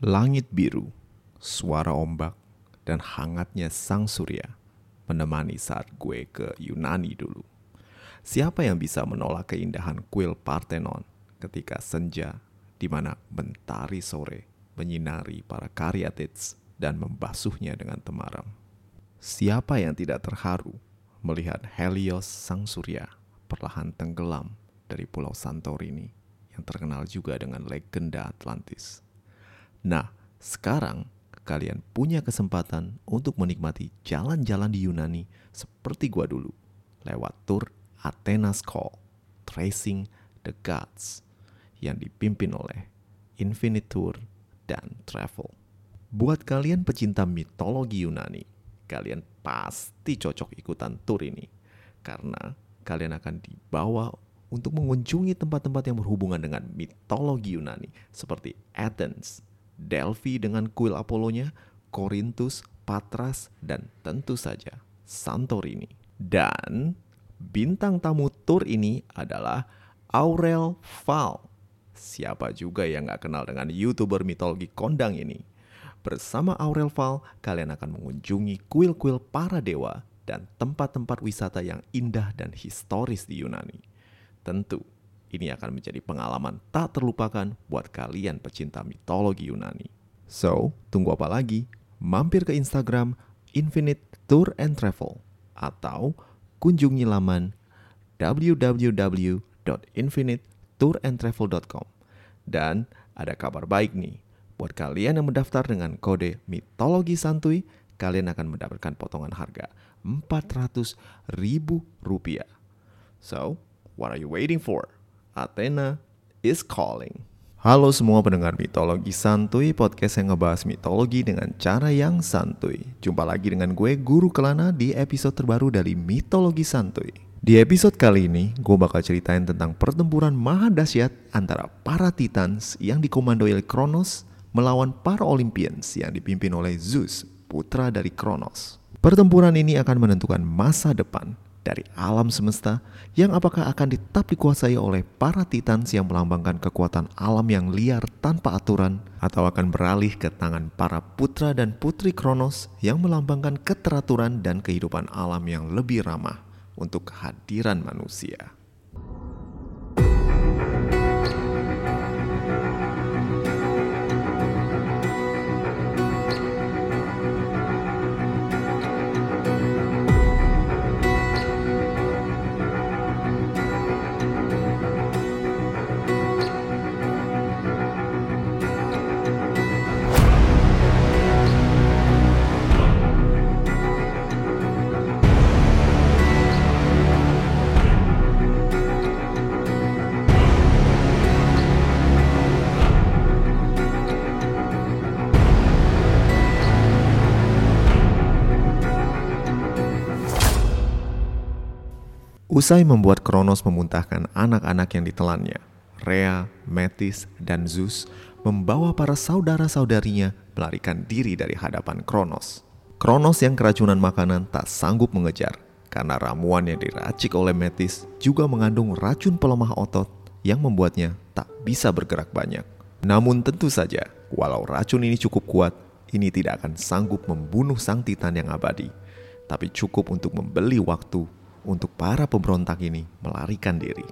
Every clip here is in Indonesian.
Langit biru, suara ombak, dan hangatnya sang surya menemani saat gue ke Yunani dulu. Siapa yang bisa menolak keindahan kuil Parthenon ketika senja di mana mentari sore menyinari para Karyatids dan membasuhnya dengan temaram? Siapa yang tidak terharu melihat Helios sang surya perlahan tenggelam dari Pulau Santorini yang terkenal juga dengan legenda Atlantis? Nah, sekarang kalian punya kesempatan untuk menikmati jalan-jalan di Yunani seperti gua dulu lewat tur Athena's Call Tracing the Gods yang dipimpin oleh Infinite Tour and Travel. Buat kalian pecinta mitologi Yunani, kalian pasti cocok ikutan tur ini karena kalian akan dibawa untuk mengunjungi tempat-tempat yang berhubungan dengan mitologi Yunani seperti Athens, Delphi dengan kuil Apollonya, Korintus, Patras, dan tentu saja Santorini. Dan bintang tamu tur ini adalah Aurel Fal. Siapa juga yang gak kenal dengan YouTuber mitologi kondang ini? Bersama Aurel Fal, kalian akan mengunjungi kuil-kuil para dewa dan tempat-tempat wisata yang indah dan historis di Yunani. Tentu, ini akan menjadi pengalaman tak terlupakan buat kalian pecinta mitologi Yunani. So, tunggu apa lagi? Mampir ke Instagram Infinite Tour and Travel atau kunjungi laman www.infinitetourandtravel.com. Dan ada kabar baik nih, buat kalian yang mendaftar dengan kode Mitologi Santuy, kalian akan mendapatkan potongan harga Rp400.000. So, what are you waiting for? Athena is calling. Halo semua pendengar Mitologi Santuy, podcast yang ngebahas mitologi dengan cara yang santuy. Jumpa lagi dengan gue, Guru Kelana, di episode terbaru dari Mitologi Santuy. Di episode kali ini, gue bakal ceritain tentang pertempuran maha dahsyat antara para Titans yang dikomandoi oleh Cronos melawan para Olympians yang dipimpin oleh Zeus, putra dari Cronos. Pertempuran ini akan menentukan masa depan dari alam semesta yang apakah akan tetap dikuasai oleh para Titans yang melambangkan kekuatan alam yang liar tanpa aturan, atau akan beralih ke tangan para putra dan putri Kronos yang melambangkan keteraturan dan kehidupan alam yang lebih ramah untuk kehadiran manusia. Usai membuat Kronos memuntahkan anak-anak yang ditelannya, Rhea, Metis, dan Zeus membawa para saudara-saudarinya melarikan diri dari hadapan Kronos. Kronos yang keracunan makanan tak sanggup mengejar, karena ramuan yang diracik oleh Metis juga mengandung racun pelemah otot yang membuatnya tak bisa bergerak banyak. Namun tentu saja, walau racun ini cukup kuat, ini tidak akan sanggup membunuh sang Titan yang abadi, tapi cukup untuk membeli waktu untuk para pemberontak ini melarikan diri.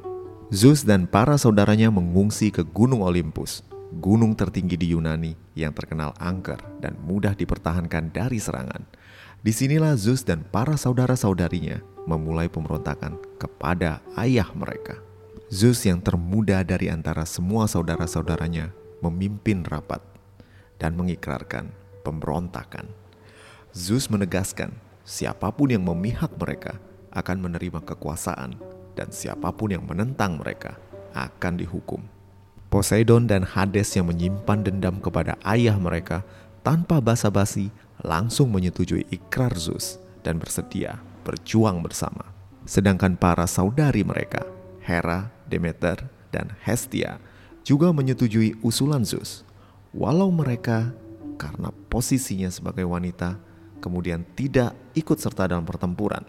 Zeus dan para saudaranya mengungsi ke Gunung Olympus, gunung tertinggi di Yunani yang terkenal angker dan mudah dipertahankan dari serangan. Disinilah Zeus dan para saudara-saudarinya memulai pemberontakan kepada ayah mereka. Zeus yang termuda dari antara semua saudara-saudaranya memimpin rapat dan mengikrarkan pemberontakan. Zeus menegaskan siapapun yang memihak mereka akan menerima kekuasaan, dan siapapun yang menentang mereka akan dihukum. Poseidon dan Hades yang menyimpan dendam kepada ayah mereka tanpa basa-basi langsung menyetujui ikrar Zeus dan bersedia berjuang bersama. Sedangkan para saudari mereka, Hera, Demeter, dan Hestia, juga menyetujui usulan Zeus. Walau mereka, karena posisinya sebagai wanita, kemudian tidak ikut serta dalam pertempuran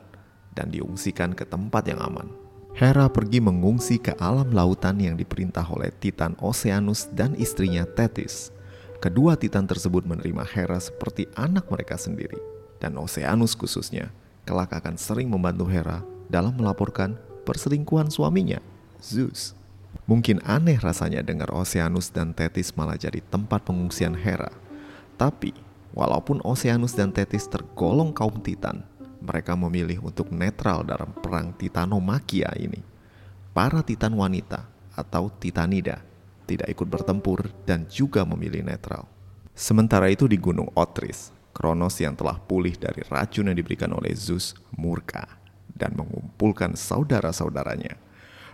dan diungsikan ke tempat yang aman. Hera pergi mengungsi ke alam lautan yang diperintah oleh Titan Oceanus dan istrinya Thetis. kedua Titan tersebut menerima Hera seperti anak mereka sendiri, dan Oceanus khususnya kelak akan sering membantu Hera dalam melaporkan perselingkuhan suaminya, Zeus. Mungkin aneh rasanya dengar Oceanus dan Thetis malah jadi tempat pengungsian Hera. Tapi, walaupun Oceanus dan Thetis tergolong kaum Titan, mereka memilih untuk netral dalam perang Titanomachia ini. Para Titan wanita atau Titanida tidak ikut bertempur dan juga memilih netral. Sementara itu di Gunung Otris, Cronos yang telah pulih dari racun yang diberikan oleh Zeus murka dan mengumpulkan saudara-saudaranya.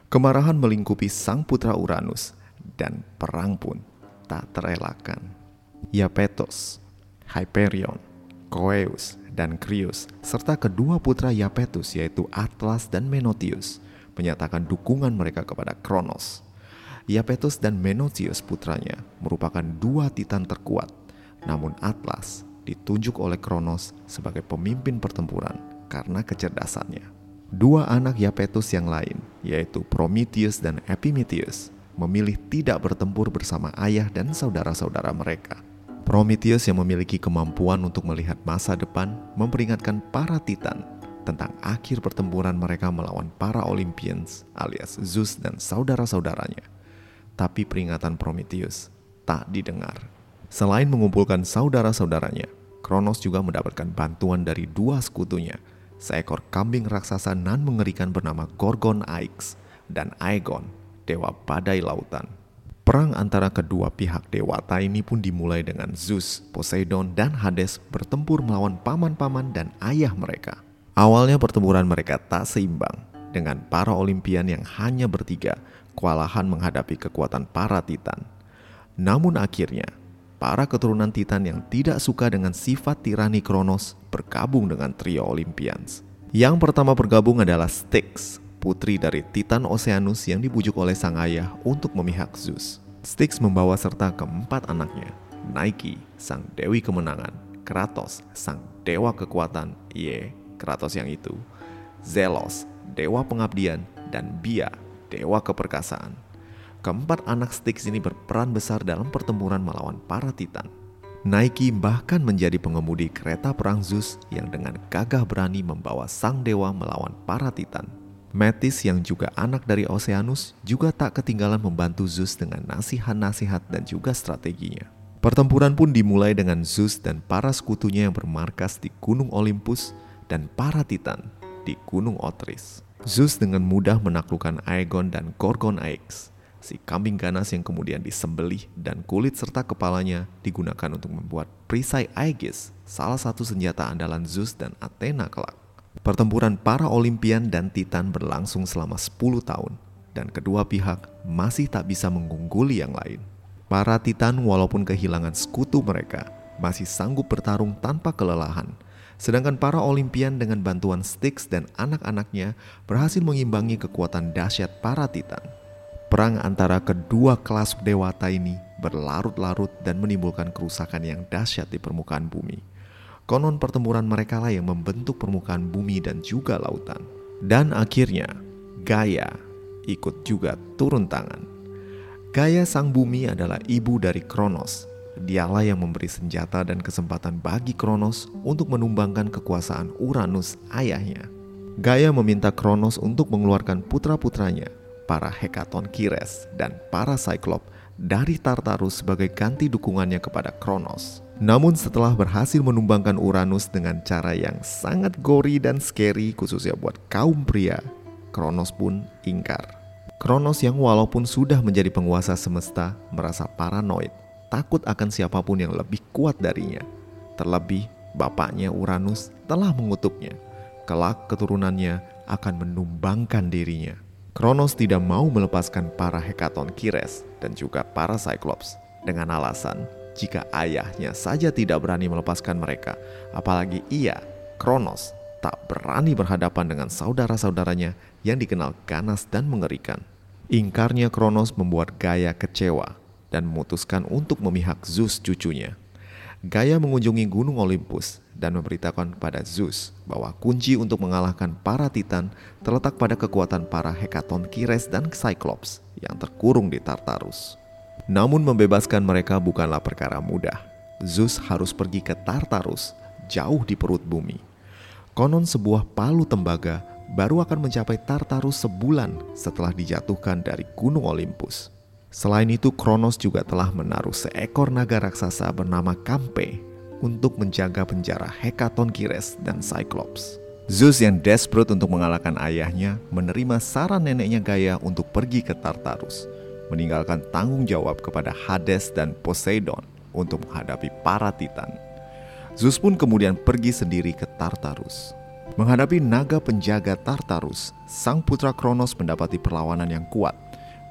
Kemarahan melingkupi sang putra Uranus dan perang pun tak terelakkan. Iapetus, Hyperion, Coeus, dan Creus, serta kedua putra Iapetus yaitu Atlas dan Menotius, menyatakan dukungan mereka kepada Cronos. Iapetus dan Menotius putranya merupakan dua titan terkuat, namun Atlas ditunjuk oleh Cronos sebagai pemimpin pertempuran karena kecerdasannya. Dua anak Iapetus yang lain, yaitu Prometheus dan Epimetheus, memilih tidak bertempur bersama ayah dan saudara-saudara mereka. Prometheus yang memiliki kemampuan untuk melihat masa depan memperingatkan para titan tentang akhir pertempuran mereka melawan para Olympians alias Zeus dan saudara-saudaranya. Tapi peringatan Prometheus tak didengar. Selain mengumpulkan saudara-saudaranya, Cronos juga mendapatkan bantuan dari dua sekutunya, seekor kambing raksasa nan mengerikan bernama Gorgon Aix dan Aegon, dewa badai lautan. Perang antara kedua pihak dewata ini pun dimulai dengan Zeus, Poseidon, dan Hades bertempur melawan paman-paman dan ayah mereka. Awalnya pertempuran mereka tak seimbang, dengan para Olimpian yang hanya bertiga kewalahan menghadapi kekuatan para Titan. Namun akhirnya, para keturunan Titan yang tidak suka dengan sifat tirani Cronos bergabung dengan trio Olympians. Yang pertama bergabung adalah Styx, putri dari Titan Oceanus yang dibujuk oleh sang ayah untuk memihak Zeus. Styx membawa serta keempat anaknya, Nike, sang dewi kemenangan, Kratos, sang dewa kekuatan, Kratos yang itu, Zelos, dewa pengabdian, dan Bia, dewa keperkasaan. Keempat anak Styx ini berperan besar dalam pertempuran melawan para Titan. Nike bahkan menjadi pengemudi kereta perang Zeus yang dengan gagah berani membawa sang dewa melawan para Titan. Metis yang juga anak dari Oceanus juga tak ketinggalan membantu Zeus dengan nasihat-nasihat dan juga strateginya. Pertempuran pun dimulai dengan Zeus dan para sekutunya yang bermarkas di Gunung Olympus dan para Titan di Gunung Otris. Zeus dengan mudah menaklukkan Aegon dan Gorgon Aix, si kambing ganas yang kemudian disembelih dan kulit serta kepalanya digunakan untuk membuat perisai Aegis, salah satu senjata andalan Zeus dan Athena kelak. Pertempuran para Olimpian dan Titan berlangsung selama 10 tahun, dan kedua pihak masih tak bisa mengungguli yang lain. Para Titan walaupun kehilangan sekutu mereka, masih sanggup bertarung tanpa kelelahan. Sedangkan para Olimpian dengan bantuan Styx dan anak-anaknya berhasil mengimbangi kekuatan dahsyat para Titan. Perang antara kedua kelas dewata ini berlarut-larut dan menimbulkan kerusakan yang dahsyat di permukaan bumi. Konon pertempuran mereka lah yang membentuk permukaan bumi dan juga lautan. Dan akhirnya, Gaia ikut juga turun tangan. Gaia sang bumi adalah ibu dari Cronos. Dialah yang memberi senjata dan kesempatan bagi Cronos untuk menumbangkan kekuasaan Uranus ayahnya. Gaia meminta Cronos untuk mengeluarkan putra-putranya, para Hekaton Kires dan para Cyclop dari Tartarus sebagai ganti dukungannya kepada Cronos. Namun setelah berhasil menumbangkan Uranus dengan cara yang sangat gori dan scary khususnya buat kaum pria, Cronos pun ingkar. Cronos yang walaupun sudah menjadi penguasa semesta merasa paranoid, takut akan siapapun yang lebih kuat darinya. Terlebih, bapaknya Uranus telah mengutuknya. Kelak keturunannya akan menumbangkan dirinya. Cronos tidak mau melepaskan para Hekaton Kires dan juga para Cyclops dengan alasan jika ayahnya saja tidak berani melepaskan mereka, apalagi ia, Cronos, tak berani berhadapan dengan saudara-saudaranya yang dikenal ganas dan mengerikan. Ingkarnya Cronos membuat Gaia kecewa dan memutuskan untuk memihak Zeus cucunya. Gaia mengunjungi Gunung Olympus dan memberitakan kepada Zeus bahwa kunci untuk mengalahkan para Titan terletak pada kekuatan para Hekaton Kires dan Cyclops yang terkurung di Tartarus. Namun membebaskan mereka bukanlah perkara mudah. Zeus harus pergi ke Tartarus, jauh di perut bumi. Konon sebuah palu tembaga baru akan mencapai Tartarus sebulan setelah dijatuhkan dari Gunung Olympus. Selain itu, Cronos juga telah menaruh seekor naga raksasa bernama Kampe untuk menjaga penjara Hekatonkyres dan Cyclops. Zeus yang desperate untuk mengalahkan ayahnya menerima saran neneknya Gaia untuk pergi ke Tartarus, meninggalkan tanggung jawab kepada Hades dan Poseidon untuk menghadapi para Titan. Zeus pun kemudian pergi sendiri ke Tartarus. Menghadapi naga penjaga Tartarus, sang putra Cronos mendapati perlawanan yang kuat.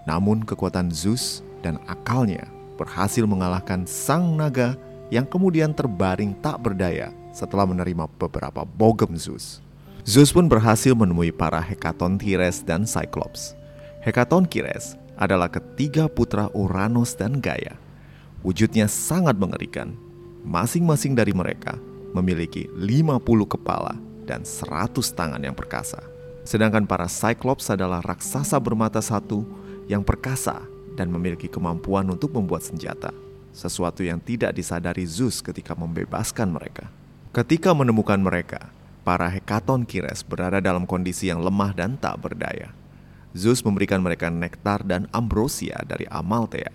Namun kekuatan Zeus dan akalnya berhasil mengalahkan sang naga yang kemudian terbaring tak berdaya setelah menerima beberapa bogem Zeus. Zeus pun berhasil menemui para Hekatonkyres dan Cyclops. Hekatonkyres adalah ketiga putra Uranus dan Gaia. Wujudnya sangat mengerikan. Masing-masing dari mereka memiliki 50 kepala dan 100 tangan yang perkasa. Sedangkan para Cyclops adalah raksasa bermata satu yang perkasa dan memiliki kemampuan untuk membuat senjata, sesuatu yang tidak disadari Zeus ketika membebaskan mereka. Ketika menemukan mereka, para Hekatonkyres berada dalam kondisi yang lemah dan tak berdaya. Zeus memberikan mereka nektar dan ambrosia dari Amalthea.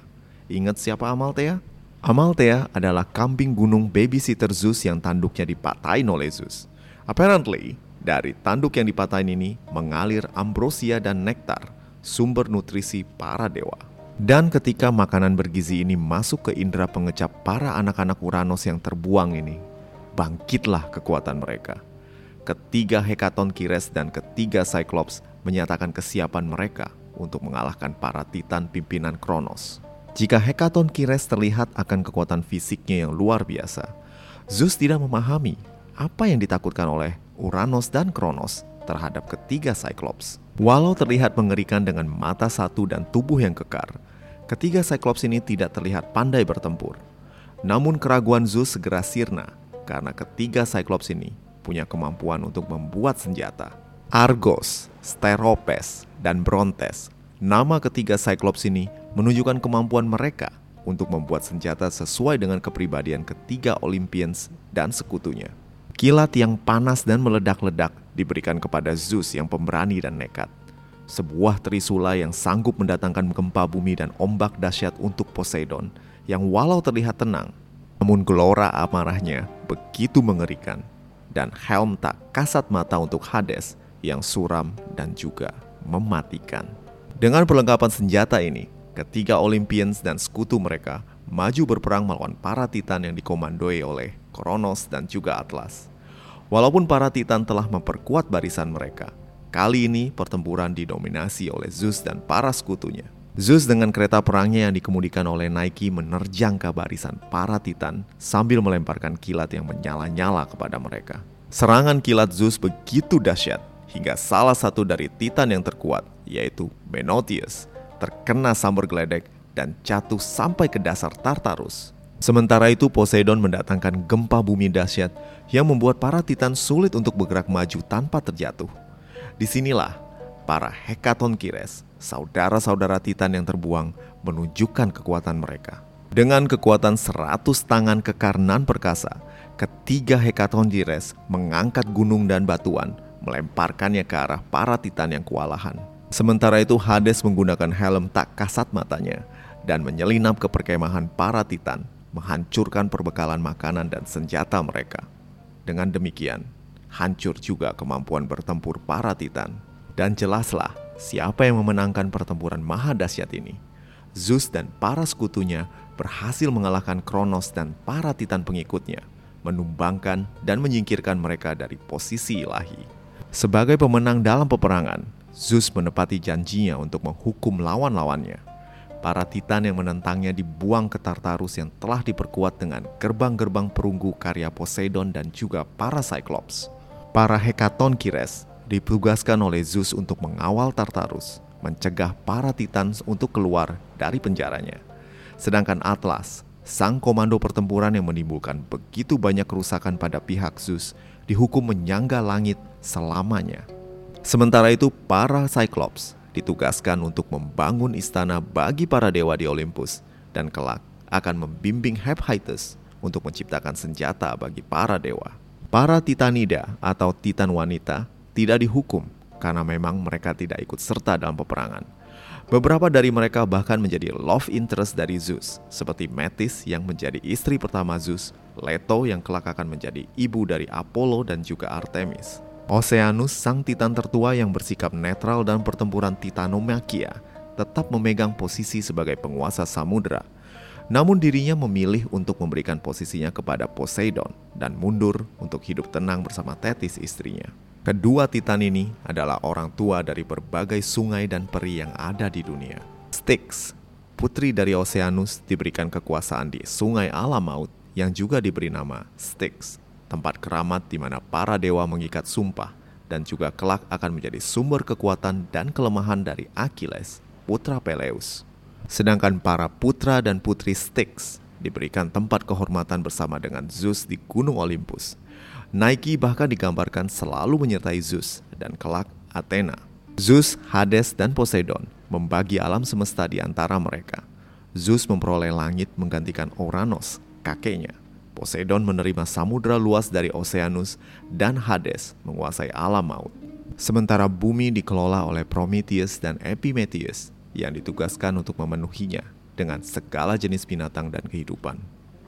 Ingat siapa Amalthea? Amalthea adalah kambing gunung babysitter Zeus yang tanduknya dipatahin oleh Zeus. Apparently, dari tanduk yang dipatahin ini mengalir ambrosia dan nektar, sumber nutrisi para dewa. Dan ketika makanan bergizi ini masuk ke indera pengecap para anak-anak Uranus yang terbuang ini, bangkitlah kekuatan mereka. Ketiga Hekatonkyres dan ketiga Cyclops menyatakan kesiapan mereka untuk mengalahkan para Titan pimpinan Cronos. Jika Hekatonkyres terlihat akan kekuatan fisiknya yang luar biasa, Zeus tidak memahami apa yang ditakutkan oleh Uranus dan Cronos terhadap ketiga Cyclops. Walau terlihat mengerikan dengan mata satu dan tubuh yang kekar, ketiga Cyclops ini tidak terlihat pandai bertempur. Namun keraguan Zeus segera sirna karena ketiga Cyclops ini punya kemampuan untuk membuat senjata. Argos, Steropes, dan Brontes, nama ketiga Cyclops ini menunjukkan kemampuan mereka untuk membuat senjata sesuai dengan kepribadian ketiga Olympians dan sekutunya. Kilat yang panas dan meledak-ledak diberikan kepada Zeus yang pemberani dan nekat. Sebuah trisula yang sanggup mendatangkan gempa bumi dan ombak dahsyat untuk Poseidon yang walau terlihat tenang, namun gelora amarahnya begitu mengerikan. Dan helm tak kasat mata untuk Hades yang suram dan juga mematikan. Dengan perlengkapan senjata ini, ketiga Olympians dan sekutu mereka maju berperang melawan para Titan yang dikomandoi oleh Kronos dan juga Atlas. Walaupun para Titan telah memperkuat barisan mereka, kali ini pertempuran didominasi oleh Zeus dan para sekutunya. Zeus dengan kereta perangnya yang dikemudikan oleh Nike menerjang ke barisan para Titan sambil melemparkan kilat yang menyala-nyala kepada mereka. Serangan kilat Zeus begitu dahsyat hingga salah satu dari Titan yang terkuat, yaitu Menoetius, terkena sambar geledek dan jatuh sampai ke dasar Tartarus. Sementara itu Poseidon mendatangkan gempa bumi dahsyat yang membuat para Titan sulit untuk bergerak maju tanpa terjatuh. Disinilah para Hekatonkyres, saudara-saudara Titan yang terbuang, menunjukkan kekuatan mereka. Dengan kekuatan 100 tangan kekar nan perkasa, ketiga Hekatonkyres mengangkat gunung dan batuan, melemparkannya ke arah para Titan yang kewalahan. Sementara itu Hades menggunakan helm tak kasat matanya dan menyelinap ke perkemahan para Titan, menghancurkan perbekalan makanan dan senjata mereka. Dengan demikian, hancur juga kemampuan bertempur para Titan. Dan jelaslah siapa yang memenangkan pertempuran maha dahsyat ini. Zeus dan para sekutunya berhasil mengalahkan Kronos dan para Titan pengikutnya, menumbangkan dan menyingkirkan mereka dari posisi ilahi. Sebagai pemenang dalam peperangan, Zeus menepati janjinya untuk menghukum lawan-lawannya. Para Titan yang menentangnya dibuang ke Tartarus yang telah diperkuat dengan gerbang-gerbang perunggu karya Poseidon dan juga para Cyclops. Para Hekatonkyres ditugaskan oleh Zeus untuk mengawal Tartarus, mencegah para Titan untuk keluar dari penjaranya. Sedangkan Atlas, sang komando pertempuran yang menimbulkan begitu banyak kerusakan pada pihak Zeus, dihukum menyangga langit selamanya. Sementara itu para Cyclops ditugaskan untuk membangun istana bagi para dewa di Olympus dan kelak akan membimbing Hephaestus untuk menciptakan senjata bagi para dewa. Para Titanida atau Titan wanita tidak dihukum karena memang mereka tidak ikut serta dalam peperangan. Beberapa dari mereka bahkan menjadi love interest dari Zeus, seperti Metis yang menjadi istri pertama Zeus, Leto yang kelak akan menjadi ibu dari Apollo dan juga Artemis. Oceanus, sang Titan tertua yang bersikap netral dalam pertempuran Titanomachia, tetap memegang posisi sebagai penguasa samudera. Namun dirinya memilih untuk memberikan posisinya kepada Poseidon dan mundur untuk hidup tenang bersama Thetis istrinya. Kedua Titan ini adalah orang tua dari berbagai sungai dan peri yang ada di dunia. Styx, putri dari Oceanus, diberikan kekuasaan di Sungai Alam Maut yang juga diberi nama Styx, tempat keramat di mana para dewa mengikat sumpah dan juga kelak akan menjadi sumber kekuatan dan kelemahan dari Achilles, putra Peleus. Sedangkan para putra dan putri Styx diberikan tempat kehormatan bersama dengan Zeus di Gunung Olympus. Nike bahkan digambarkan selalu menyertai Zeus dan kelak Athena. Zeus, Hades, dan Poseidon membagi alam semesta di antara mereka. Zeus memperoleh langit menggantikan Uranos, kakeknya. Poseidon menerima samudra luas dari Oceanus dan Hades menguasai alam maut. Sementara bumi dikelola oleh Prometheus dan Epimetheus yang ditugaskan untuk memenuhinya dengan segala jenis binatang dan kehidupan.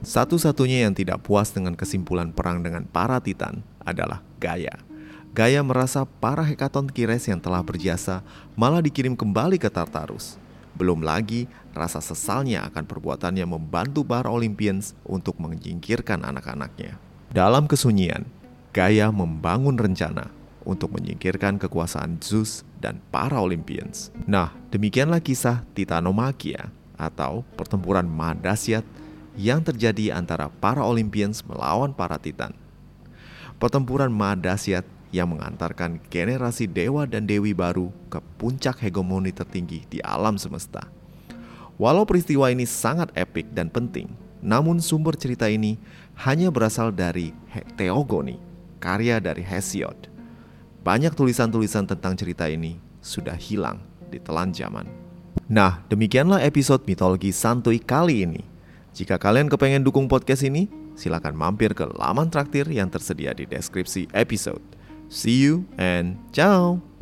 Satu-satunya yang tidak puas dengan kesimpulan perang dengan para Titan adalah Gaia. Gaia merasa para Hekaton Kires yang telah berjasa malah dikirim kembali ke Tartarus. Belum lagi rasa sesalnya akan perbuatannya membantu para Olympians untuk menyingkirkan anak-anaknya. Dalam kesunyian, Gaia membangun rencana untuk menyingkirkan kekuasaan Zeus dan para Olympians. Nah, demikianlah kisah Titanomachia atau pertempuran Madasyat yang terjadi antara para Olympians melawan para Titan. Pertempuran Madasyat yang mengantarkan generasi dewa dan dewi baru ke puncak hegemoni tertinggi di alam semesta. Walau peristiwa ini sangat epik dan penting, namun sumber cerita ini hanya berasal dari Theogony, karya dari Hesiod. Banyak tulisan-tulisan tentang cerita ini sudah hilang ditelan zaman. Nah, demikianlah episode Mitologi Santuy kali ini. Jika kalian kepengen dukung podcast ini, silakan mampir ke laman traktir yang tersedia di deskripsi episode. See you and ciao!